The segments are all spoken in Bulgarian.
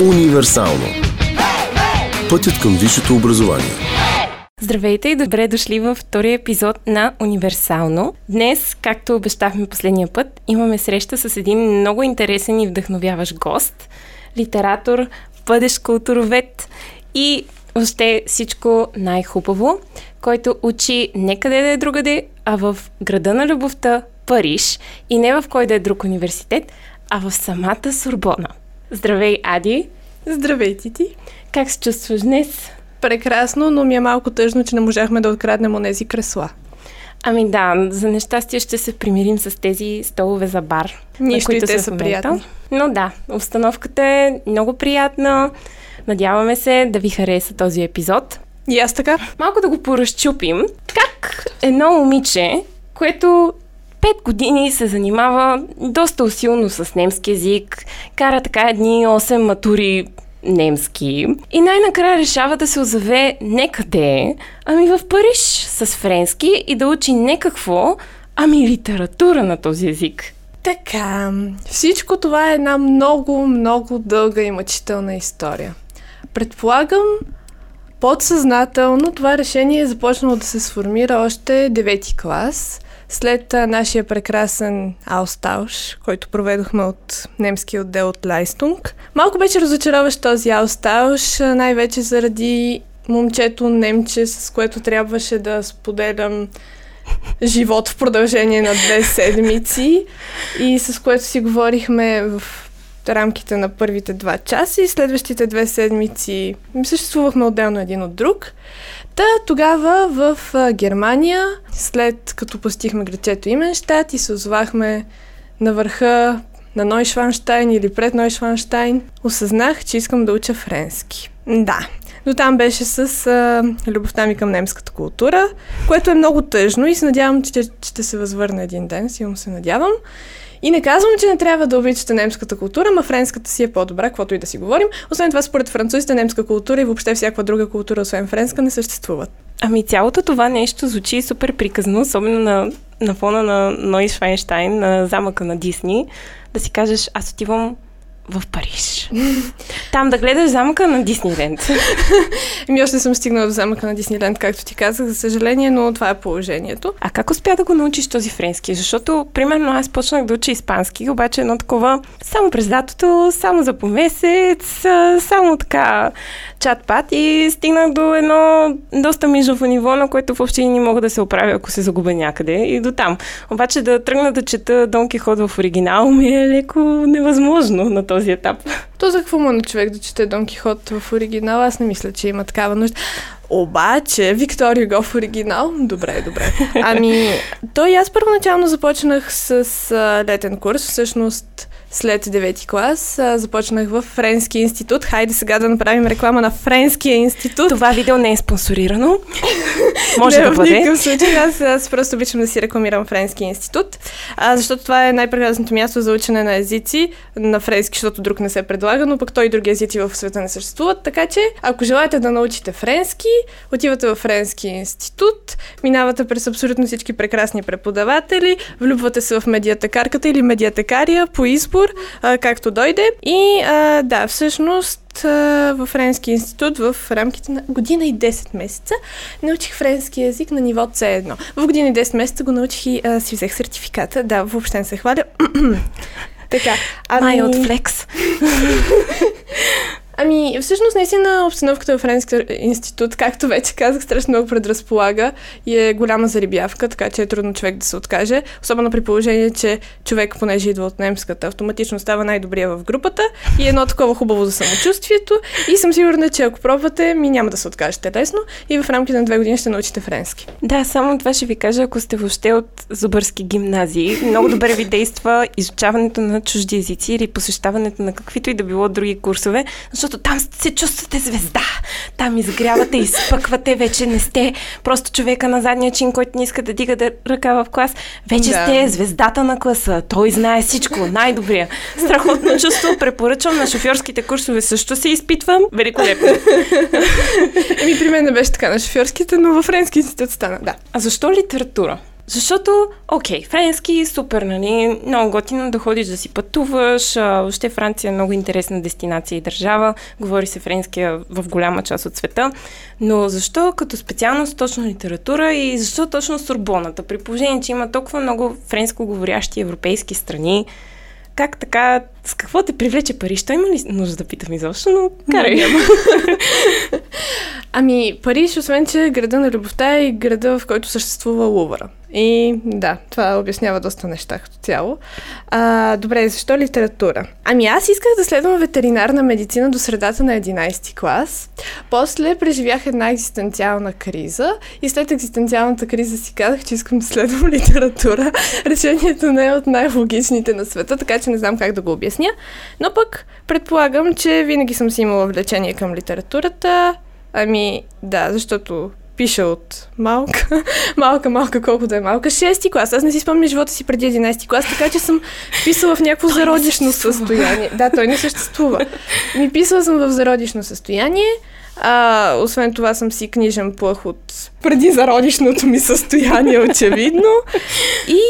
Универсално. Пътят към висшето образование. Здравейте и добре дошли във втория епизод на Универсално. Днес, както обещахме последния път, имаме среща с един много интересен и вдъхновяващ гост, литератор, бъдещ културовед и още всичко най-хубаво, който учи не къде да е другаде, а в града на любовта Париж и не в кой да е друг университет, а в самата Сорбона. Здравей, Ади! Здравей, Тити! Как се чувстваш днес? Прекрасно, но ми е малко тъжно, че не можахме да откраднем онези кресла. Ами да, за нещастие ще се примирим с тези столове за бар. Нищо, и те са приятни. Но да, обстановката е много приятна. Надяваме се да ви хареса този епизод. И аз така. Малко да го поразчупим. Как едно момиче, което 5 години се занимава доста усилно с немски език, кара така едни 8 матури немски и най-накрая решава да се озове не къде, ами в Париж с френски и да учи не какво, ами литература на този език. Така, всичко това е една много, много дълга и мъчителна история. Предполагам, подсъзнателно това решение е започнало да се сформира още 9-ти клас, след нашия прекрасен аустауш, който проведохме от немския отдел от Лайстунг. Малко беше разочароващ този аустауш, най-вече заради момчето немче, с което трябваше да споделям живот в продължение на 2 седмици и с което си говорихме в рамките на първите 2 часа и следващите 2 седмици съществувахме отделно един от друг. Та тогава в Германия, след като посетихме грачето Именщад и се озвахме на върха на Нойшванщайн или пред Нойшванщайн, осъзнах, че искам да уча френски. Да, но там беше с любовта ми към немската култура, което е много тъжно и се надявам, че ще се възвърна един ден, силно се надявам. И не казвам, че не трябва да обичате немската култура, ма френската си е по-добра, каквото и да си говорим. Освен това, според французите, немска култура и въобще всякаква друга култура, освен френска, не съществуват. Ами цялото това нещо звучи супер приказно, особено на фона на Нойшванщайн, на замъка на Дисни, да си кажеш, аз отивам в Париж. Там да гледаш замъка на Дисниленд. Ами още не съм стигнала до замъка на Дисниленд, както ти казах, за съжаление, но това е положението. А как успя да го научиш този френски? Защото, примерно, аз почнах да уча испански, обаче едно такова само през лятото, само за помесец, само така чат-пат и стигнах до едно доста мижово ниво, на което въобще не мога да се оправя, ако се загубя някъде и до там. Обаче да тръгна да чета Дон Кихот в оригинал ми е леко невъзможно на този етап. То за какво му на човек да чете Дон Кихот в оригинал? Аз не мисля, че има такава нужда. Обаче, Виктор Юго в оригинал? Добре, добре. Ами, то и аз първоначално започнах с летен курс. Всъщност, след 9-ти клас започнах в Френския институт. Хайде сега да направим реклама на Френския институт. Това видео не е спонсорирано. Може да бъде. В никакъв случай. Аз просто обичам да си рекламирам Френския институт, защото това е най-прекрасното място за учене на езици, на френски, защото друг не се предлага, но пък той и други езици в света не съществуват. Така че, ако желаете да научите френски, отивате във Френския институт, минавате през абсолютно всички прекрасни преподаватели, влюбвате се в медиатекарката или медиатекария по избор, както дойде. И да, всъщност във Френския институт в рамките на година и 10 месеца научих френски език на ниво C1. В година и 10 месеца го научих и си взех сертификата. Да, въобще не се хваля. Така. Май от флекс. Ами, всъщност, наистина, обстановката в Френския институт, както вече казах, страшно много предразполага и е голяма зарибявка, така че е трудно човек да се откаже. Особено при положение, че човек, понеже идва от немската, автоматично става най-добрия в групата и едно такова хубаво за самочувствието. И съм сигурна, че ако пробвате, ми няма да се откажете лесно и в рамките на 2 години ще научите френски. Да, само това ще ви кажа, ако сте въобще от зубърски гимназии. Много добре ви действа изучаването на чужди езици или посещаването на каквито и да било други курсове, защото там се чувствате звезда, там изгрявате, изпъквате, вече не сте просто човека на задния чин, който не иска да дига ръка в клас, вече сте звездата на класа, той знае всичко, най-добрия. Страхотно чувство, препоръчвам на шофьорските курсове, също се изпитвам, великолепно. Еми при мен не беше така на шофьорските, но във Френски институт стана, да. А защо литература? Защото, окей, френски, супер, нали, много готино да ходиш да си пътуваш, въобще Франция е много интересна дестинация и държава, говори се френския в голяма част от света, но защо като специалност точно литература и защо точно Сорбоната, при положение, че има толкова много френско говорящи европейски страни, как така, с какво те привлече Париж? Той има ли нужда да питам изобщо, но карай. Ами, Париж, освен че е града на любовта, е града, в който съществува Лувъра. И да, това обяснява доста неща като цяло. Добре, защо литература? Ами аз исках да следвам ветеринарна медицина до средата на 11-ти клас. После преживях една екзистенциална криза и след екзистенциалната криза си казах, че искам да следвам литература. Решението не е от най-логичните на света, така че не знам как да го обясня. Но пък предполагам, че винаги съм си имала влечение към литературата. Ами да, защото... пиша от малка, колко да е малка, 6-ти клас. Аз не си спомня живота си преди 11-ти клас, така че съм писала в някакво зародишно състояние. Да, той не съществува. Ми писала съм в зародишно състояние. Освен това съм си книжен плъх от преди зародишното ми състояние, очевидно. И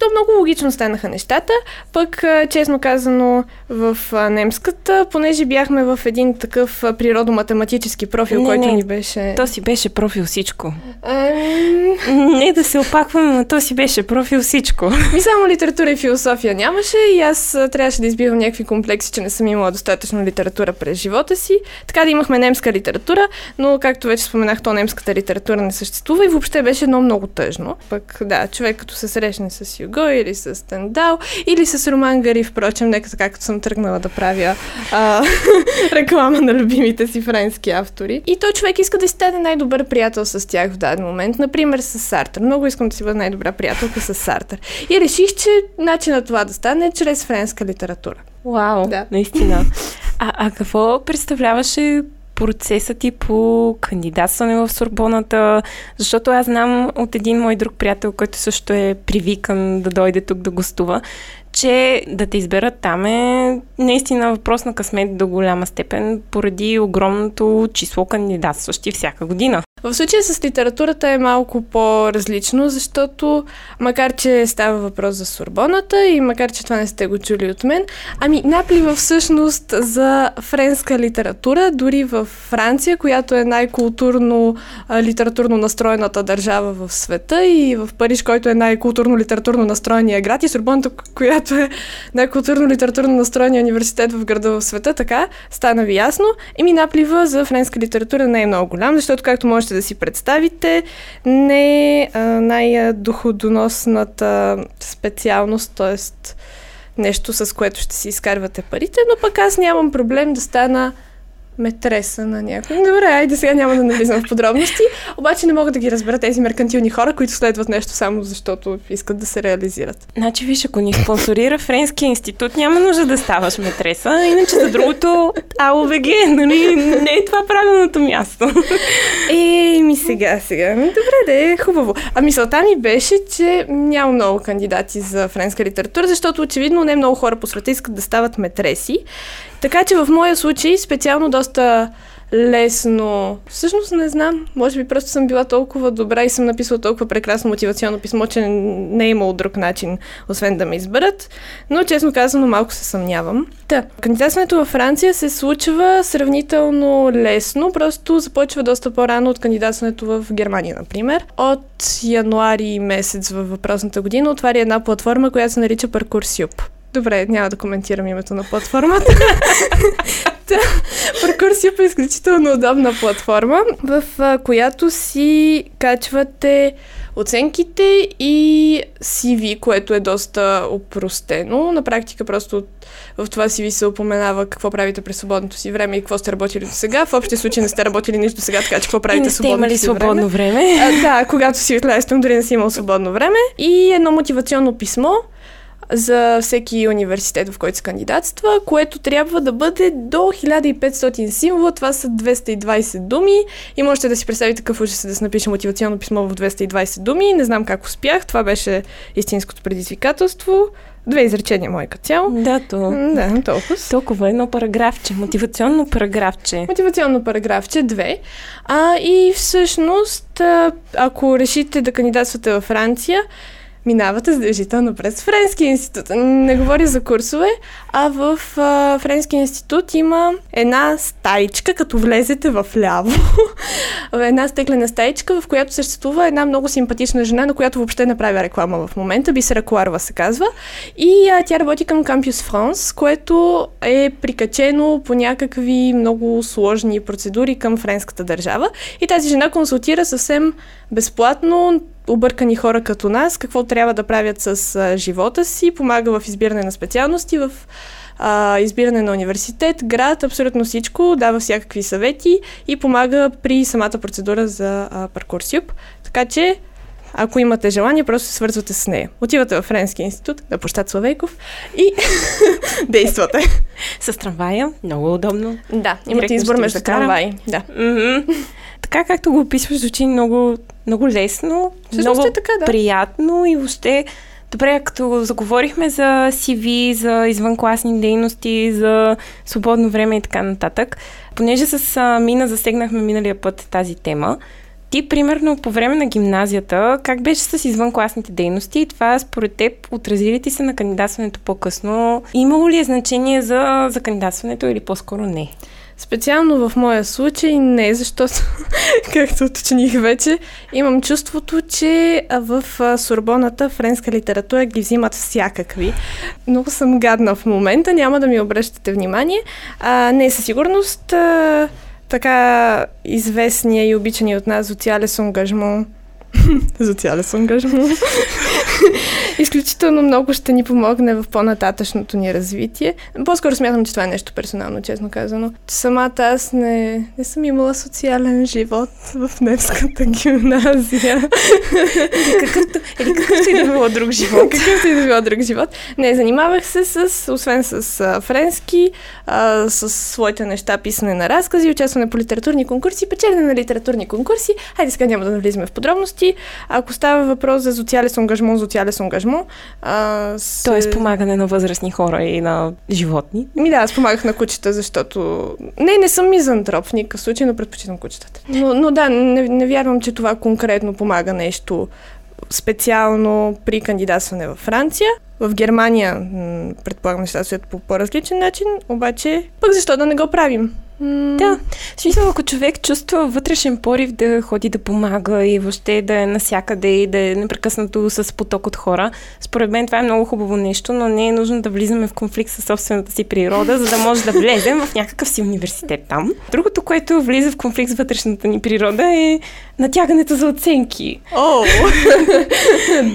то много логично станаха нещата. Пък, честно казано, в немската, понеже бяхме в един такъв природоматематически профил, който ни беше... То си беше профил всичко. Не да се опакваме, но то си беше профил всичко. И само литература и философия нямаше и аз трябваше да избивам някакви комплекси, че не съм имала достатъчно литература през живота си. Така да имахме немска литература, но както вече споменах, то немската литература не съществува и въобще беше едно много тъжно. Пък да, човек като се срещне с Юго или с Стендал или с Роман Гари, впрочем, нека така като съм тръгнала да правя реклама на любимите си френски автори. И той човек иска да си даде най-добър приятел с тях в даден момент, например с Сартр. Много искам да си бъда най-добра приятелка с Сартр. И реших, че начинът това да стане е чрез френска литература. Вау, да. Наистина. А какво представляваше процесът ти по кандидатстване в Сорбоната? Защото аз знам от един мой друг приятел, който също е привикан да дойде тук да гостува, че да те изберат там е наистина въпрос на късмет до голяма степен, поради огромното число кандидатстващи всяка година. В случая с литературата е малко по-различно, защото макар, че става въпрос за Сорбоната и макар, че това не сте го чули от мен, ами наплива всъщност за френска литература, дори в Франция, която е най-културно литературно настроената държава в света и в Париж, който е най-културно литературно настроения град и Сорбоната, която е най-културно литературно настроения университет в града в света, така стана ви ясно. Еми наплива за френска литература не е много голям, защото както можете да си представите, не е най-доходоносната специалност, т.е. нещо, с което ще си изкарвате парите, но пък аз нямам проблем да стана метреса на някой. Добре, айде сега няма да навлизам в подробности, обаче не мога да ги разбера тези меркантилни хора, които следват нещо само защото искат да се реализират. Значи виж, ако ни спонсорира Френския институт, няма нужда да ставаш метреса, иначе за другото АОВГ, нали, не е това правилното място. Ми сега. Добре, да е хубаво. А мисълта ми беше, че няма много кандидати за френска литература, защото очевидно не много хора по света искат да стават метреси. Така че в моя случай специално доста лесно. Всъщност не знам, може би просто съм била толкова добра и съм написала толкова прекрасно мотивационно писмо, че не е имало друг начин, освен да ме изберат. Но честно казано, малко се съмнявам. Кандидатстването във Франция се случва сравнително лесно, просто започва доста по-рано от кандидатстването в Германия, например. От януари месец във въпросната година отваря една платформа, която се нарича Parcoursup. Добре, няма да коментирам името на платформата. Parcoursup е изключително удобна платформа, в която си качвате оценките и CV, което е доста опростено. На практика просто в това CV се упоменава какво правите през свободното си време и какво сте работили до сега. В общия случай не сте работили нищо сега, така че какво правите свободното си време. Не сте имали свободно време. Да, когато си от Лайстунг, дори не си имал свободно време. И едно мотивационно писмо за всеки университет, в който се кандидатства, което трябва да бъде до 1500 символа, това са 220 думи и можете да си представите какъв ужас е да се напише мотивационно писмо в 220 думи. Не знам как успях, това беше истинското предизвикателство. Две изречения мое като цяло. Да, да, толкова. Толкова едно параграфче, мотивационно параграфче. Мотивационно параграфче, 2. И всъщност, ако решите да кандидатствате във Франция, минавате задължително през Френския институт. Не говоря за курсове, а в Френския институт има една стаичка, като влезете в ляво. Една стеклена стаичка, в която съществува една много симпатична жена, на която въобще не прави реклама в момента. Бисера Кларва се казва. И тя работи към Campus France, което е прикачено по някакви много сложни процедури към френската държава. И тази жена консултира съвсем безплатно объркани хора като нас, какво трябва да правят с живота си, помага в избиране на специалности, в избиране на университет, град, абсолютно всичко, дава всякакви съвети и помага при самата процедура за Parcoursup. Така че, ако имате желание, просто се свързвате с нея. Отивате в Френския институт, на площад Славейков и действате. С трамвая, много удобно. Да, имате избор между трамваи. Да. Така, както го описваш, звучи много, много лесно, всъщност много приятно и въобще добре, като заговорихме за CV, за извънкласни дейности, за свободно време и така нататък. Понеже с Мина засегнахме миналия път тази тема, ти, примерно, по време на гимназията, как беше с извънкласните дейности и това според теб отрази ли ти се на кандидатстването по-късно? Имало ли е значение за кандидатстването или по-скоро не? Специално в моя случай не, защото, както уточних вече, имам чувството, че в Сорбоната френска литература ги взимат всякакви. Много съм гадна в момента, няма да ми обръщате внимание. Не, със сигурност, така известния и обичания от нас социалес ангажмон. Социалес ангажмон. Изключително много ще ни помогне в по-нататъчното ни развитие. По-скоро смятам, че това е нещо персонално, честно казано. Самата аз не съм имала социален живот в Невската гимназия. Или какъвто и да било друг живот. Какъвто и да било друг живот. Не, занимавах се освен с френски, с своите неща, писане на разкази, участване по литературни конкурси, печелене на литературни конкурси. Хайде сега няма да навлизаме в подробности. Ако става въпрос за социалес ангажмон, социалес ангажмон, Тоест помагане на възрастни хора и на животни. Да, аз помагах на кучета, защото... Не съм мизантроп в никакъв случай, но предпочитам кучетата. Но да, не вярвам, че това конкретно помага нещо специално при кандидатстване във Франция. В Германия, предполагам, нещата стоят по по-различен начин, обаче пък защо да не го правим? Да, в смисъл, ако човек чувства вътрешен порив да ходи да помага и въобще да е насякъде и да е непрекъснато с поток от хора, според мен това е много хубаво нещо, но не е нужно да влизаме в конфликт със собствената си природа, за да може да влезем в някакъв си университет там. Другото, което влиза в конфликт с вътрешната ни природа, е натягането за оценки.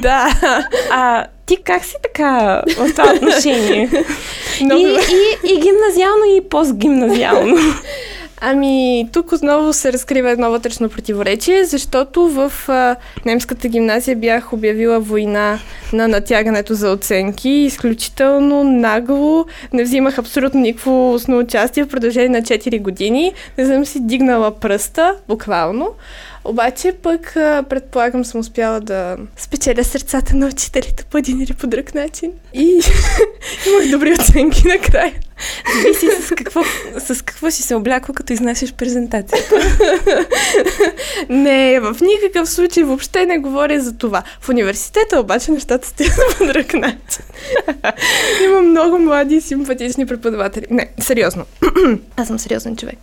Да! Ти как си така в това отношение? И гимназиално, и постгимназиално. Тук отново се разкрива едно вътрешно противоречие, защото в немската гимназия бях обявила война на натягането за оценки. Изключително нагло. Не взимах абсолютно никакво основно участие в продължение на 4 години. Не съм си дигнала пръста, буквално. Обаче пък, предполагам, съм успяла да спечеля сърцата на учителите по един или по друг начин. И имах добри оценки накрая. Зависи с какво си се облякла, като изнасяш презентацията. Не, в никакъв случай въобще не говоря за това. В университета обаче нещата стоят по друг начин. Има много млади и симпатични преподаватели. Не, сериозно. Аз съм сериозен човек.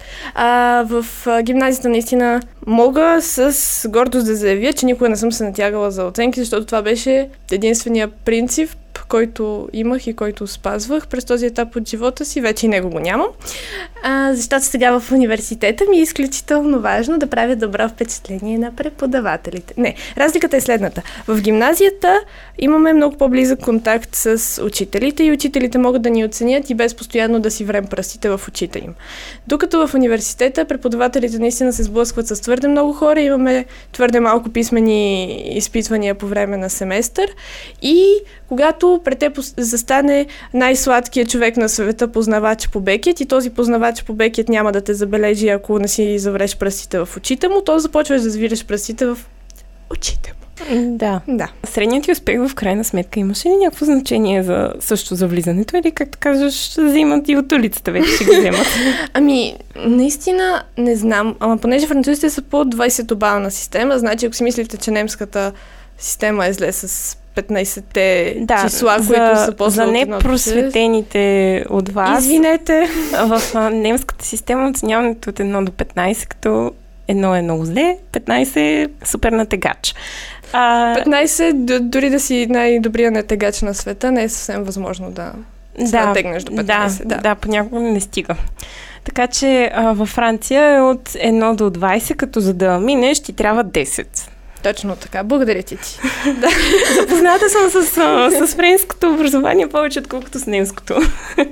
В гимназията наистина мога с гордост да заявя, че никога не съм се натягала за оценки, защото това беше единствения принцип, който имах и който спазвах през този етап от живота си. Вече и него го нямам. Защото сега в университета ми е изключително важно да правя добро впечатление на преподавателите. Не, разликата е следната. В гимназията имаме много по-близък контакт с учителите и учителите могат да ни оценят и без постоянно да си врем пръстите в очите им. Докато в университета преподавателите наистина се сблъскват с твърде много хора, имаме твърде малко писмени изпитвания по време на семестър и когато пред теб застане най-сладкият човек на света, познавач по бекет, и този познавач по бекет няма да те забележи, ако не си завреш пръстите в очите му, то започваш да завираш пръстите в очите му. Да. Да. Средният ти успех в крайна сметка имаше ли някакво значение за, също за влизането или, както кажеш, взимат и от улицата вече ще ги вземат? Ами, наистина не знам. Ама понеже французите са по 20-обална система, значи ако си мислите, че немската система е зле с 15-те числа, които са по-слабо. За непросветените от вас. Извинете. В немската система оценяването от 1 до 15, като 1 е много зле, 15 е супер натегач. 15, дори да си най-добрия натегач на света, не е съвсем възможно да се натегнеш до 15. Да, понякога не стига. Така че във Франция е от 1 до 20, като за да минеш ти трябва 10. Точно така. Благодаря ти. Да. Запозната съм с френското образование повече, отколкото с немското. Не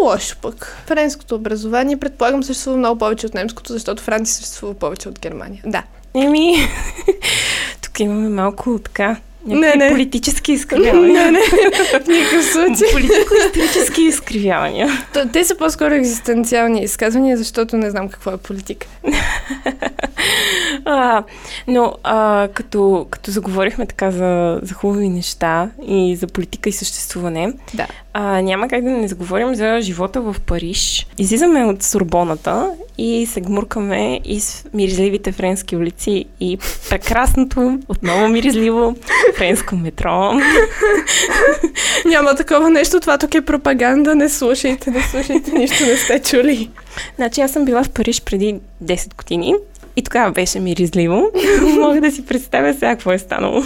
е лошо пък. Френското образование, предполагам, съществува много повече от немското, защото Франция съществува повече от Германия. Да. Еми, тук имаме малко така политически изкривявания. Не, в никакъв случай. Политико-исторически изкривявания. Те са по-скоро екзистенциални изказвания, защото не знам какво е политика. Но като заговорихме така за хубави неща и за политика и съществуване, да. Няма как да не заговорим за живота в Париж. Излизаме от Сорбоната и се гмуркаме из миризливите френски улици и прекрасното, отново миризливо френско метро. Няма такова нещо, това тук е пропаганда, не слушайте, нищо не сте чули. Значи аз съм била в Париж преди 10 години и тогава беше миризливо. Мога да си представя сега какво е станало.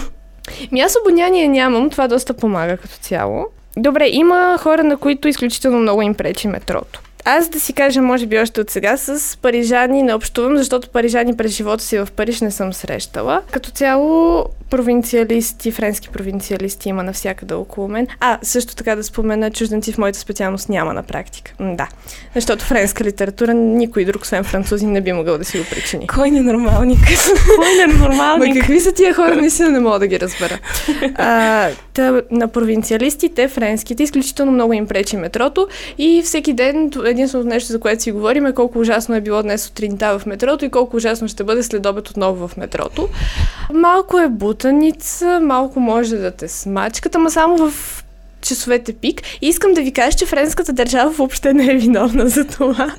Аз обоняние нямам, това доста помага като цяло. Добре, има хора, на които изключително много им пречи метрото. Аз да си кажа, може би още от сега, с парижани не общувам, защото парижани през живота си в Париж не съм срещала. Като цяло провинциалисти, френски провинциалисти има навсякъде около мен. Също така да спомена, чужденци в моята специалност няма на практика. Да, защото френска литература никой друг, освен французи, не би могъл да си го причини. Кой ненормалник? Ма какви са тия хора? Наистина не мога да ги разбера. На провинциалистите, френските, изключително много им пречи метрото и всеки ден единственото нещо, за което си говорим, е колко ужасно е било днес сутринта в метрото и колко ужасно ще бъде след обед отново в метрото. Малко е бутаница, малко може да те смачкат, ама само в часовете пик. И искам да ви кажа, че френската държава въобще не е виновна за това,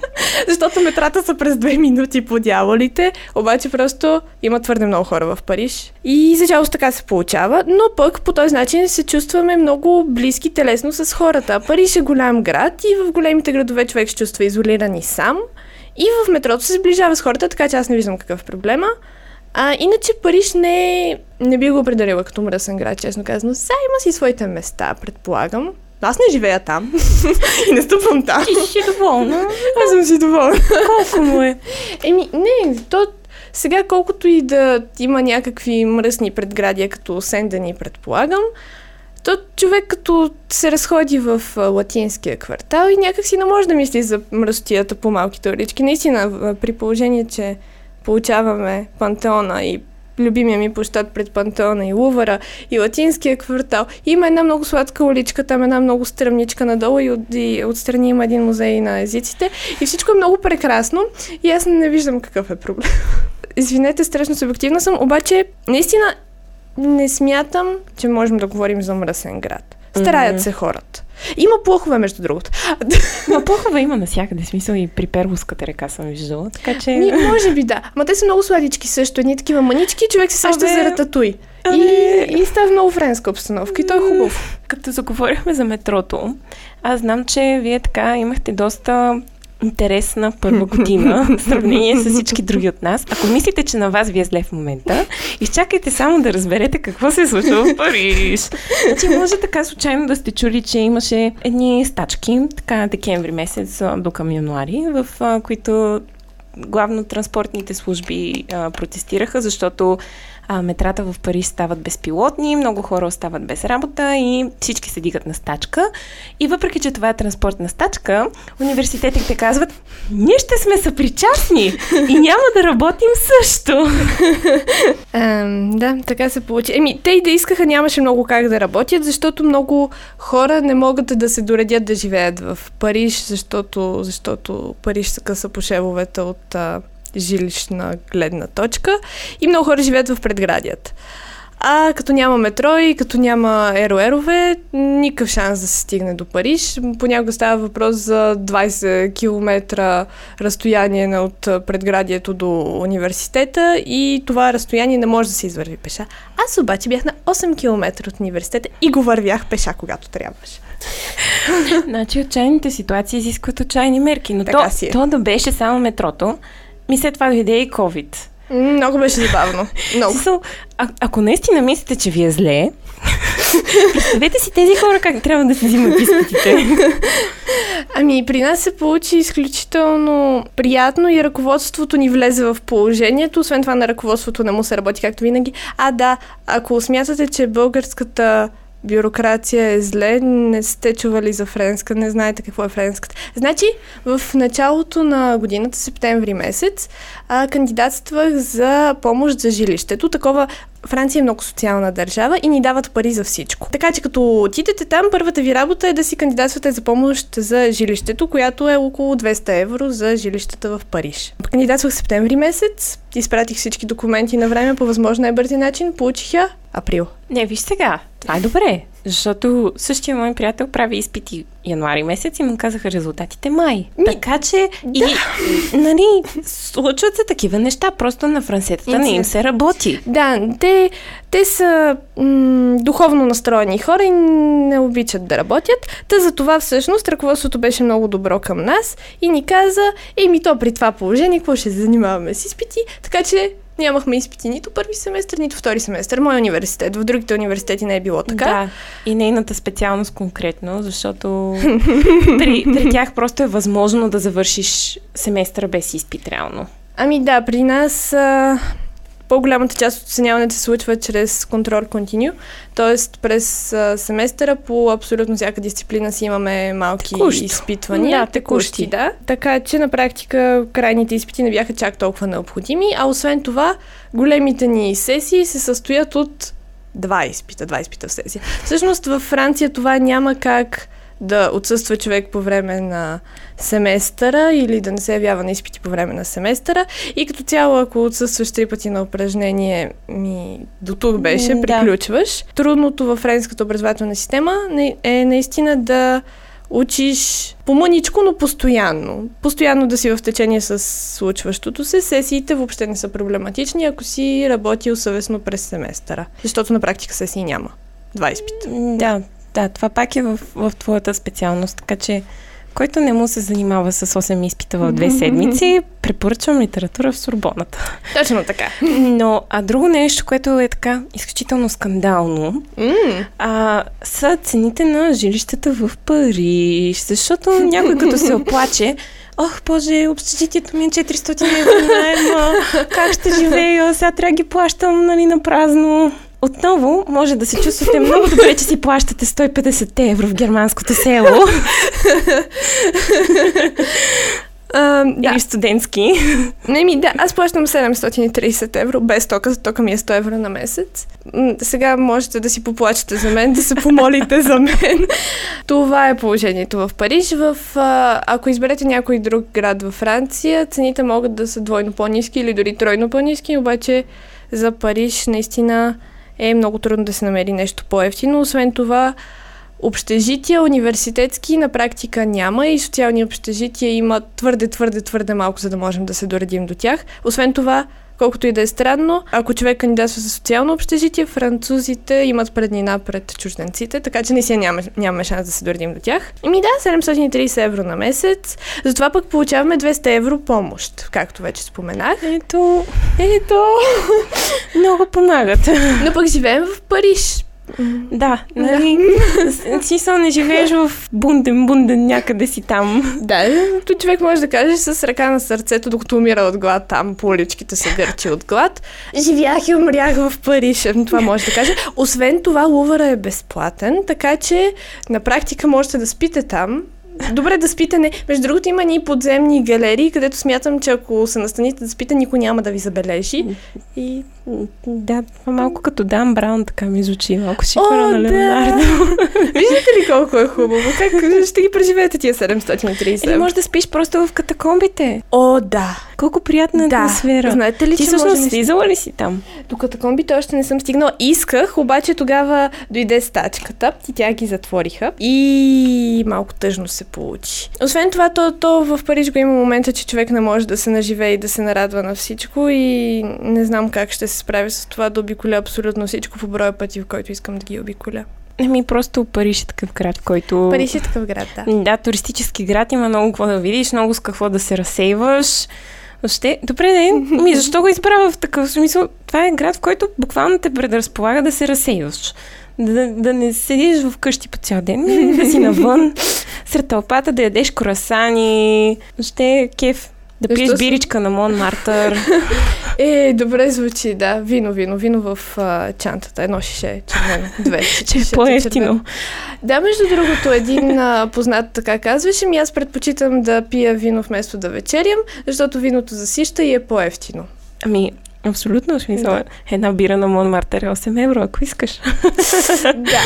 защото метрата са през 2 минути по дяволите, обаче просто има твърде много хора в Париж. И за жалост така се получава, но пък по този начин се чувстваме много близки телесно с хората. Париж е голям град и в големите градове човек се чувства изолиран и сам. И в метрото се сближава с хората, така че аз не виждам какъв е проблема. Иначе Париж не би го определила като мръсен град, честно казано. Сега има си своите места, предполагам. Аз не живея там и не стъпвам там. Ти си доволна. Аз съм си доволна. Колко му е? Сега колкото и да има някакви мръсни предградия, като Сен-Дени, предполагам, то човек като се разходи в Латинския квартал и някак си не може да мисли за мръсотията по малките улички. Наистина, при положение, че получаваме Пантеона и любимия ми площад пред Пантеона и Лувъра и Латинския квартал. Има една много сладка уличка, там една много стръмничка надолу и отстрани има един музей на езиците. И всичко е много прекрасно и аз не виждам какъв е проблем. Извинете, страшно субективна съм, обаче наистина не смятам, че можем да говорим за мръсен град. Стараят се хората. Има плохове, между другото. Ма плохове има навсякъде, смисъл и при Перлуската река съм виждала, така че... Може би да, ама те са много сладички също, едни такива манички, човек се сеща за рататуй. И става много френска обстановка и то е хубаво. Като заговорихме за метрото, аз знам, че вие така имахте доста интересна първа година в сравнение с всички други от нас. Ако мислите, че на вас ви е зле в момента, изчакайте само да разберете какво се случва в Париж. Значи може така случайно да сте чули, че имаше едни стачки, така декември месец до към януари, в които главно транспортните служби протестираха, защото метрата в Париж стават безпилотни, много хора остават без работа и всички се дигат на стачка. И въпреки, че това е транспортна стачка, университетите казват, ние ще сме съпричастни и няма да работим също. Да, така се получи. Те и да искаха, нямаше много как да работят, защото много хора не могат да се доредят да живеят в Париж, защото Париж се къса по шевовете от жилищна гледна точка и много хора живеят в предградията. А като няма метро и като няма ероерове, никакъв шанс да се стигне до Париж. Понякога става въпрос за 20 км разстояние от предградието до университета и това разстояние не може да се извърви пеша. Аз обаче бях на 8 км от университета и го вървях пеша, когато трябваше. Значи отчаяните ситуации изискват отчаяни мерки, но то да беше само метрото, ми след това дойде и COVID. Много беше забавно. Ако наистина мислите, че ви е зле, представете си тези хора как трябва да се взимат изпитите. Ами при нас се получи изключително приятно и ръководството ни влезе в положението. Освен това на ръководството не му се работи както винаги. Ако смятате, че българската бюрокрация е зле, не сте чували за френска, не знаете какво е френската. Значи, в началото на годината, септември месец, кандидатствах за помощ за жилището. Франция е много социална държава и ни дават пари за всичко. Така че като отидете там, първата ви работа е да си кандидатствате за помощ за жилището, която е около 200 евро за жилищата в Париж. Кандидатствах септември месец, изпратих всички документи на време по възможно най-бързи начин, получих я април. Не, виж сега, това е добре, защото същия мой приятел прави изпити януари месец и му казаха резултатите май. Така че случват се такива неща, просто на францетата не им се работи. Да, те са духовно настроени хора и не обичат да работят. Та за това всъщност ръководството беше много добро към нас и ни каза, то при това положение, какво ще занимаваме с изпити, така че нямахме изпити нито първи семестър, нито втори семестър. Моя университет. В другите университети не е било така. Да, и нейната специалност конкретно, защото при тях просто е възможно да завършиш семестъра без изпит реално. При нас по-голямата част от оценяването се случва чрез контрол континю, т.е. през семестъра по абсолютно всяка дисциплина си имаме малки изпитвания. Да, текущи. Да. Така че на практика крайните изпити не бяха чак толкова необходими, а освен това големите ни сесии се състоят от два изпита в сесия. Всъщност във Франция това няма как да отсъства човек по време на семестъра или да не се явява на изпити по време на семестъра. И като цяло, ако отсъстваш 3 пъти на упражнение, до тук беше, приключваш. Да. Трудното във френската образователна система е наистина да учиш по-мъничко, но постоянно. Постоянно да си в течение с случващото се. Сесиите въобще не са проблематични, ако си работил съвестно през семестъра. Защото на практика сесии няма. 2 изпита. Да. Да, това пак е в твоята специалност, така че който не му се занимава с 8 изпита в 2 седмици, препоръчвам литература в Сорбоната. Точно така. Но, друго нещо, което е така изключително скандално, са цените на жилищата в Париж, защото някой като се оплаче, ох, боже, общежитието ми е 400 евро наема, как ще живея, сега трябва да ги плащам на празно. Отново може да се чувствате много добре, че си плащате 150 евро в германското село. Или студентски. Аз плащам 730 евро без тока, тока ми е 100 евро на месец. Сега можете да си поплачете за мен, да се помолите за мен. Това е положението в Париж. Ако изберете някой друг град във Франция, цените могат да са двойно по-ниски или дори тройно по-ниски, обаче за Париж наистина е много трудно да се намери нещо по-евтино. Освен това, общежития университетски на практика няма и социални общежития има твърде малко, за да можем да се доредим до тях. Освен това, колкото и да е странно, ако човек кандидатства за социално общежитие, французите имат преднина пред чужденците, така че не си нямаме шанс да се доредим до тях. 730 евро на месец, затова пък получаваме 200 евро помощ, както вече споменах. Ето, много помагат. Но пък живеем в Париж. Да, смисъл не живееш в Бунден някъде си там. Да, то човек може да каже с ръка на сърцето, докато умира от глад там, по уличките се гърчи от глад. Живях и умрях в Париж, това може да каже. Освен това, Лувъра е безплатен, така че на практика можете да спите там. Добре да спите, не. Между другото има и подземни галерии, където смятам, че ако се настаните да спите, никой няма да ви забележи. И да, малко като Dan Brown така ми звучи, малко шикара на Леонардо. Виждате ли колко е хубаво? Как ще ги преживеете тия 730 евро? Може да спиш просто в катакомбите. О, да. Колко приятна атмосфера. Знаете ли, ти всъщност слизала ли си там? Докато комбито още не съм стигнала. Исках, обаче тогава дойде стачката и тя ги затвориха. И малко тъжно се получи. Освен това, то в Париж го има момента, че човек не може да се наживее и да се нарадва на всичко и не знам как ще се справя с това да обиколя абсолютно всичко по броя пъти, в който искам да ги обиколя. Ами просто Париж е такъв град, който... Париж е такъв град, да. Да, туристически град, има много какво да видиш, много с какво да се разсейваш. Въобще, добре, не, ми защо го избрава в такъв смисъл? Това е град, в който буквално те предразполага да се разсейваш. Да не седиш в къщи по цял ден, да си навън, сред тълпата, да ядеш круасани. Въобще, кеф. Да пиеш биричка на Монмартър. Добре звучи, да. Вино в чантата. Едно шише, червено, две. Че е по-ефтино. Да, между другото, един познат така казваше ми, аз предпочитам да пия вино вместо да вечерям, защото виното засища и е по-ефтино. Ами, абсолютно, смисъл. Да. Една бира на Монмартър е 8 евро, ако искаш. Да.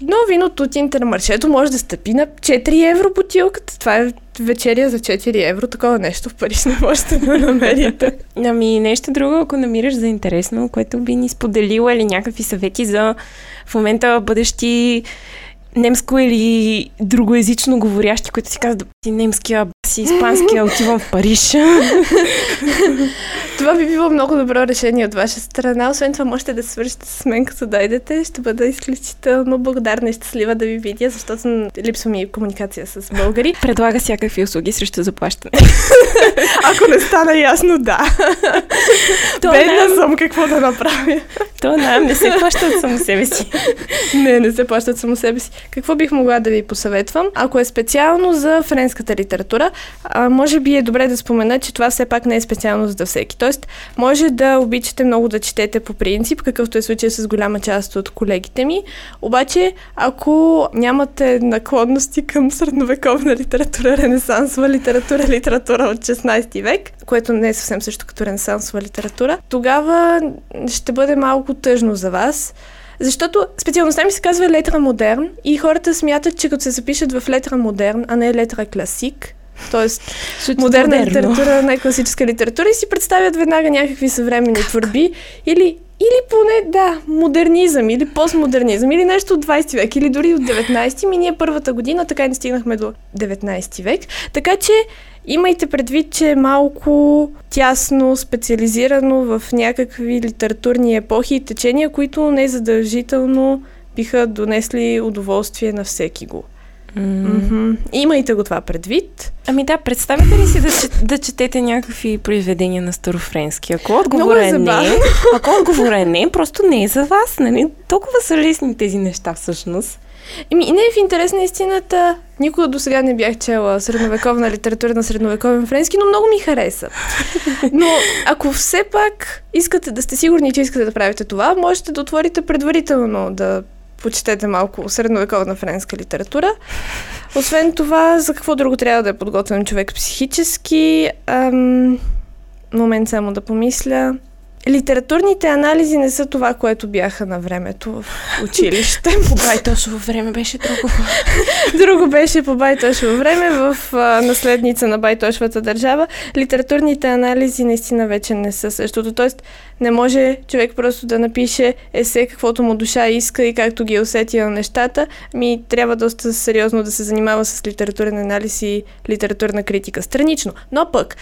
Но виното от Интермаршето може да стъпи на 4 евро бутилката. Това е вечеря за 4 евро. Такова нещо в Париж не можете да намерите. Ами нещо друго, ако намираш за интересно, което би ни споделила или някакви съвети за в момента бъдещи немско или другоязично говорящи, които си казват, ти немския, си испанския, отивам в Париж. Това би било много добро решение от ваша страна. Освен това, можете да се свържете с мен, като дойдете. Ще бъда изключително благодарна и щастлива да ви видя, защото липсва ми комуникация с българи. Предлага всякакви услуги срещу заплащане. Ако не стана ясно, да. Бедна съм, какво да направя. То нам не се плащат само себе си. Не се плащат само себе си. Какво бих могла да ви посъветвам? Ако е специално за френската литература, може би е добре да спомена, че това все пак не е специално за всеки. Тоест, може да обичате много да четете по принцип, какъвто е случая с голяма част от колегите ми. Обаче, ако нямате наклонности към средновековна литература, ренесансова литература, литература от 16 век, което не е съвсем също като ренесансова литература, тогава ще бъде малко тъжно за вас. Защото специалността ми се казва Летра Модерн и хората смятат, че като се запишат в Летра Модерн, а не Летра класик, тоест модерна литература, най-класическа литература и си представят веднага някакви съвременни творби или поне, да, модернизъм или постмодернизъм или нещо от 20 век или дори от 19-ти, ние първата година така и не стигнахме до 19 век, така че имайте предвид, че е малко тясно специализирано в някакви литературни епохи и течения, които не задължително биха донесли удоволствие на всеки го. Mm-hmm. Имайте го това предвид. Ами да, представете ли си да четете някакви произведения на старофренски? Ако отговора е не, просто не е за вас, нали? Толкова са лесни тези неща всъщност. И не, в интерес на истината, никога до сега не бях чела средновековна литература на средновековен френски, но много ми хареса. Но ако все пак искате да сте сигурни, че искате да правите това, можете да отворите предварително да почетете малко средновековна френска литература. Освен това, за какво друго трябва да е подготвен човек психически? Момент само да помисля. Литературните анализи не са това, което бяха на времето в училище. По Байтошово време беше друго. Друго беше по Байтошово време в наследница на Байтошовата държава. Литературните анализи наистина вече не са същото. Тоест не може човек просто да напише есе, каквото му душа иска и както ги е усетила нещата. Ми трябва доста сериозно да се занимава с литературен анализ и литературна критика. Странично. Но пък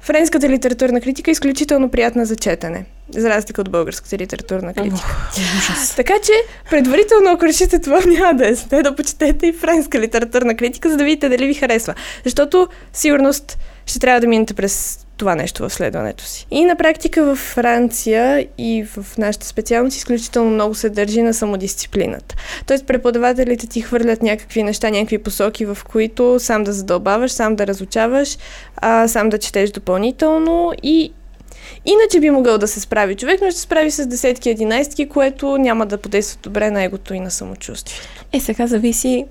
френската литературна критика е изключително приятна за четене, за разлика от българската литературна критика. Така че, предварително, ако решите това, няма да е сте, да почетете и френска литературна критика, за да видите дали ви харесва. Защото, сигурност, ще трябва да минете през това нещо в следването си. И на практика във Франция и в нашата специалност изключително много се държи на самодисциплината. Тоест преподавателите ти хвърлят някакви неща, някакви посоки, в които сам да задълбаваш, сам да разучаваш, сам да четеш допълнително и иначе би могъл да се справи човек, но ще се справи с десетки, единайстки, което няма да подейства добре на егото и на самочувствието. Сега зависи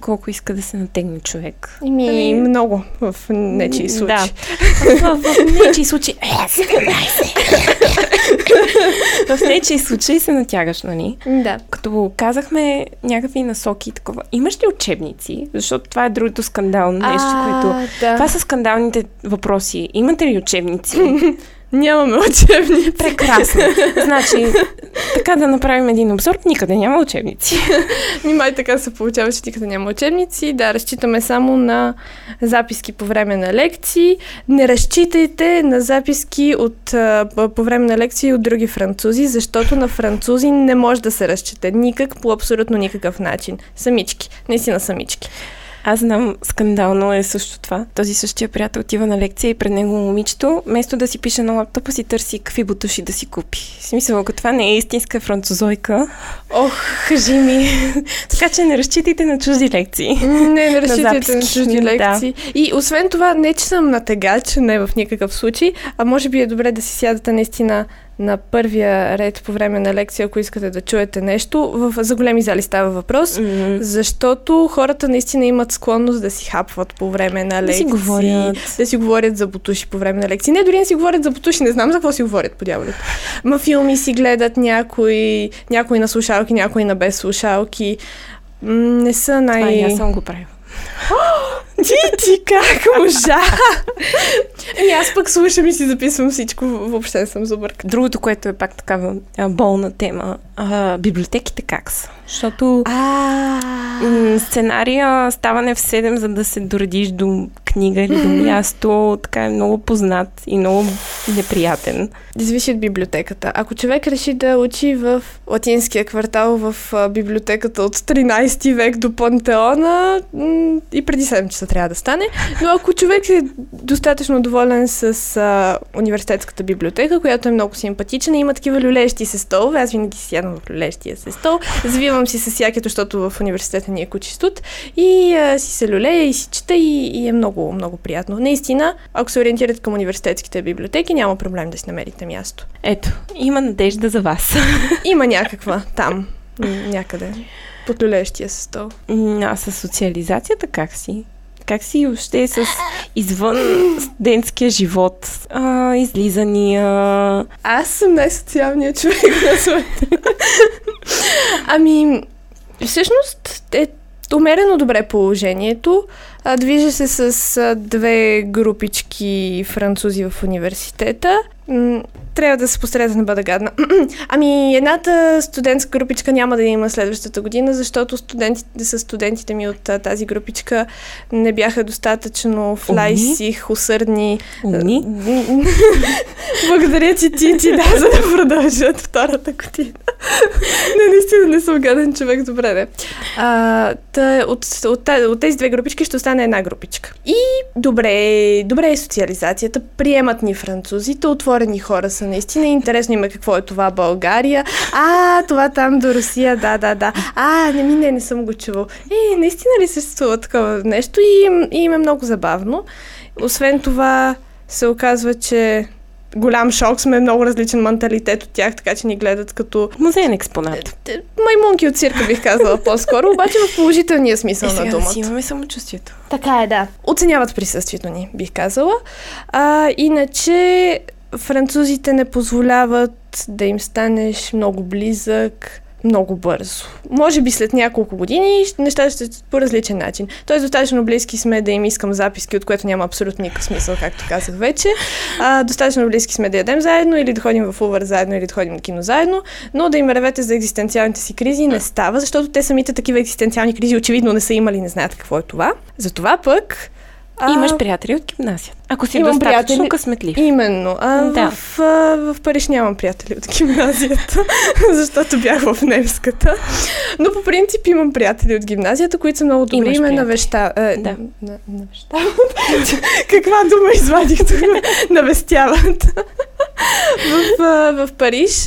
колко иска да се натегне човек. Ами много в нечии случаи. Да. В нечии случаи. В нечи случай се натягаш, нали? Да. Като казахме някакви насоки и такова. Имаш ли учебници? Защото това е другото скандално нещо, което... Да. Това са скандалните въпроси. Имате ли учебници? Нямаме учебници. Прекрасно. Значи, така да направим един обзор, никъде няма учебници. Май така се получава, че никъде няма учебници. Да, разчитаме само на записки по време на лекции. Не разчитайте на записки по време на лекции от други французи, защото на французи не може да се разчете никак, по абсолютно никакъв начин. Самички. Наистина самички. Аз знам, скандално е също това. Този същия приятел отива на лекция и пред него момичето, вместо да си пише на лаптопа, си търси какви бутуши да си купи. В смисъл, ако това не е истинска французойка, кажи ми. Така че не разчитайте на чужди лекции. Не разчитайте на чужди лекции. Да. И освен това, не че съм натегач, не в никакъв случай, а може би е добре да си сядате наистина на първия ред по време на лекция, ако искате да чуете нещо. За големи зали става въпрос, защото хората наистина имат склонност да си хапват по време на лекции. Да си говорят за бутуши по време на лекции. Не, дори не си говорят за бутуши, не знам за какво си говорят, по дяволите. Ма филми си гледат някои на слушалки, някои на без слушалки. Не са най... Това и аз съм го правила. Тити, как можа! И аз пък слушам и си записвам всичко, въобще съм забъркана. Другото, което е пак такава болна тема, библиотеките как са? Защото сценария ставане в 7, за да се доредиш до книга или до място, така е много познат и много неприятен. Да зависи от библиотеката. Ако човек реши да учи в Латинския квартал, в библиотеката от 13 век до Пантеона, и преди 7 часа трябва да стане, но ако човек е достатъчно доволен с университетската библиотека, която е много симпатична, има такива люлещи се столове, аз винаги си сядам в люлещия се стол, завивам си с якето, защото в университета ни е кучистут, и си се люлея и си чета и е много, много приятно. Наистина, ако се ориентират към университетските библиотеки, няма проблем да си намерите място. Ето, има надежда за вас. Има някаква там, някъде. Под люлещия се стол. А с социализацията как си? Как си въобще с извън студентския живот? Излизания? Аз съм най-социалният човек на света. Ами, всъщност е умерено добре положението. Движа се с две групички французи в университета. Трябва да се постаря да не бъда гадна. Ами, едната студентска групичка няма да има следващата година, защото студентите ми от тази групичка не бяха достатъчно флайсих, усърдни. Благодаря ти, Тити, да, за да продължат втората година. Не, наистина не съм гаден човек, добре, не. От тези две групички ще остане една групичка. И добре е социализацията. Приемат ни французите, отворени хора са наистина. Интересно има какво е това България. Това там до Русия, да. Не съм го чувал. Наистина ли съществува такова нещо? И им е много забавно. Освен това се оказва, че голям шок сме, много различен менталитет от тях, така че ни гледат като... музейен експонат. Маймунки от цирка, бих казала по-скоро, обаче в положителния смисъл на думата. Сега имаме самочувствието. Така е, да. Оценяват присъствието ни, бих казала. Иначе французите не позволяват да им станеш много близък, много бързо. Може би след няколко години нещата ще по различен начин. Тоест достатъчно близки сме да им искам записки, от което няма абсолютно никакъв смисъл, както казах вече. Достатъчно близки сме да ядем заедно или да ходим в Лувър заедно или да ходим на кино заедно, но да им ревете за екзистенциалните си кризи не става, защото те самите такива екзистенциални кризи очевидно не са имали, не знаят какво е това. Затова пък имаш приятели от гимназията. Ако си достатъчно късметлив. Именно. Да. В Париж нямам приятели от гимназията, защото бях в немската. Но по принцип имам приятели от гимназията, които са много добри. Имаш приятели. Да. Навещават. Каква дума извадих тогава? Навестяват. В Париж...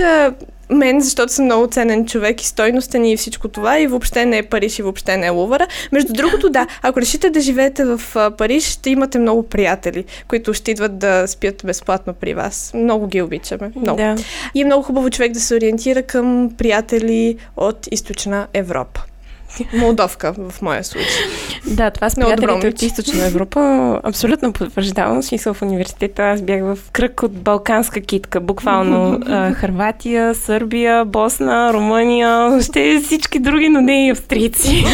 мен, защото съм много ценен човек и стойностен и всичко това, и въобще не е Париж и въобще не е Лувъра. Между другото, да, ако решите да живеете в Париж, ще имате много приятели, които ще идват да спят безплатно при вас. Много ги обичаме. Много. Да. И е много хубаво човек да се ориентира към приятели от Източна Европа. Молдовка в моя случай. Да, това с приятелите от Източна Европа абсолютно потвърждавам. В смисъл в университета аз бях в кръг от балканска китка. Буквално Хърватия, Сърбия, Босна, Румъния, още всички други, но не и австрийци.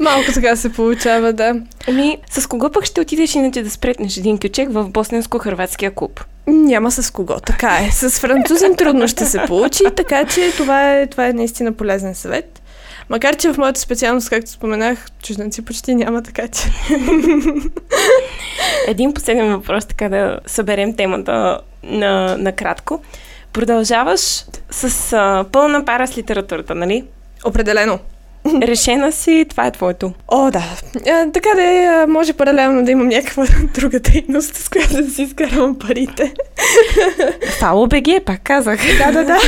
Малко сега се получава, да. Ами, с кого пък ще отидеш иначе да спретнеш един кючек в босненско-хърватския клуб? Няма с кого, така е. С французин трудно ще се получи, така че това е наистина полезен съвет. Макар че в моята специалност, както споменах, чужденци почти няма, така че... Един последен въпрос, така да съберем темата накратко. Продължаваш с пълна пара с литературата, нали? Определено. Решена си, това е твоето. О, да. Така да е, може паралелно да имам някаква друга дейност, с която да си изкарвам парите. Фало беге, пак казах. Да.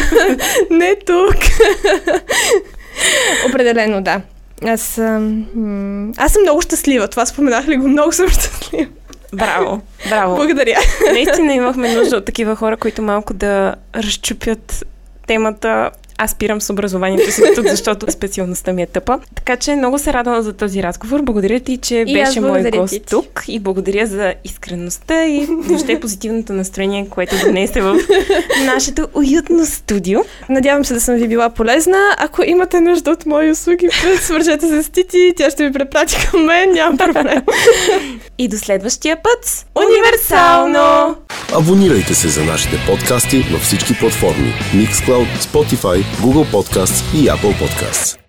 Не тук. Определено, да. Аз съм много щастлива. Това споменах ли го? Много съм щастлива. Браво. Благодаря. Наистина имахме нужда от такива хора, които малко да разчупят темата. Аз спирам с образованието си тук, защото специалността ми е тъпа. Така че много се радвам за този разговор. Благодаря ти, че беше мой гост тук. И благодаря за искреността и въобще позитивното настроение, което днес е в нашето уютно студио. Надявам се да съм ви била полезна. Ако имате нужда от мои услуги, свържете се с Тити, тя ще ви препрати към мен, нямам проблем. И до следващия път, универсално! Абонирайте се за нашите подкасти на всички платформи. Mixcloud, Spotify, Google Podcasts и Apple Podcasts.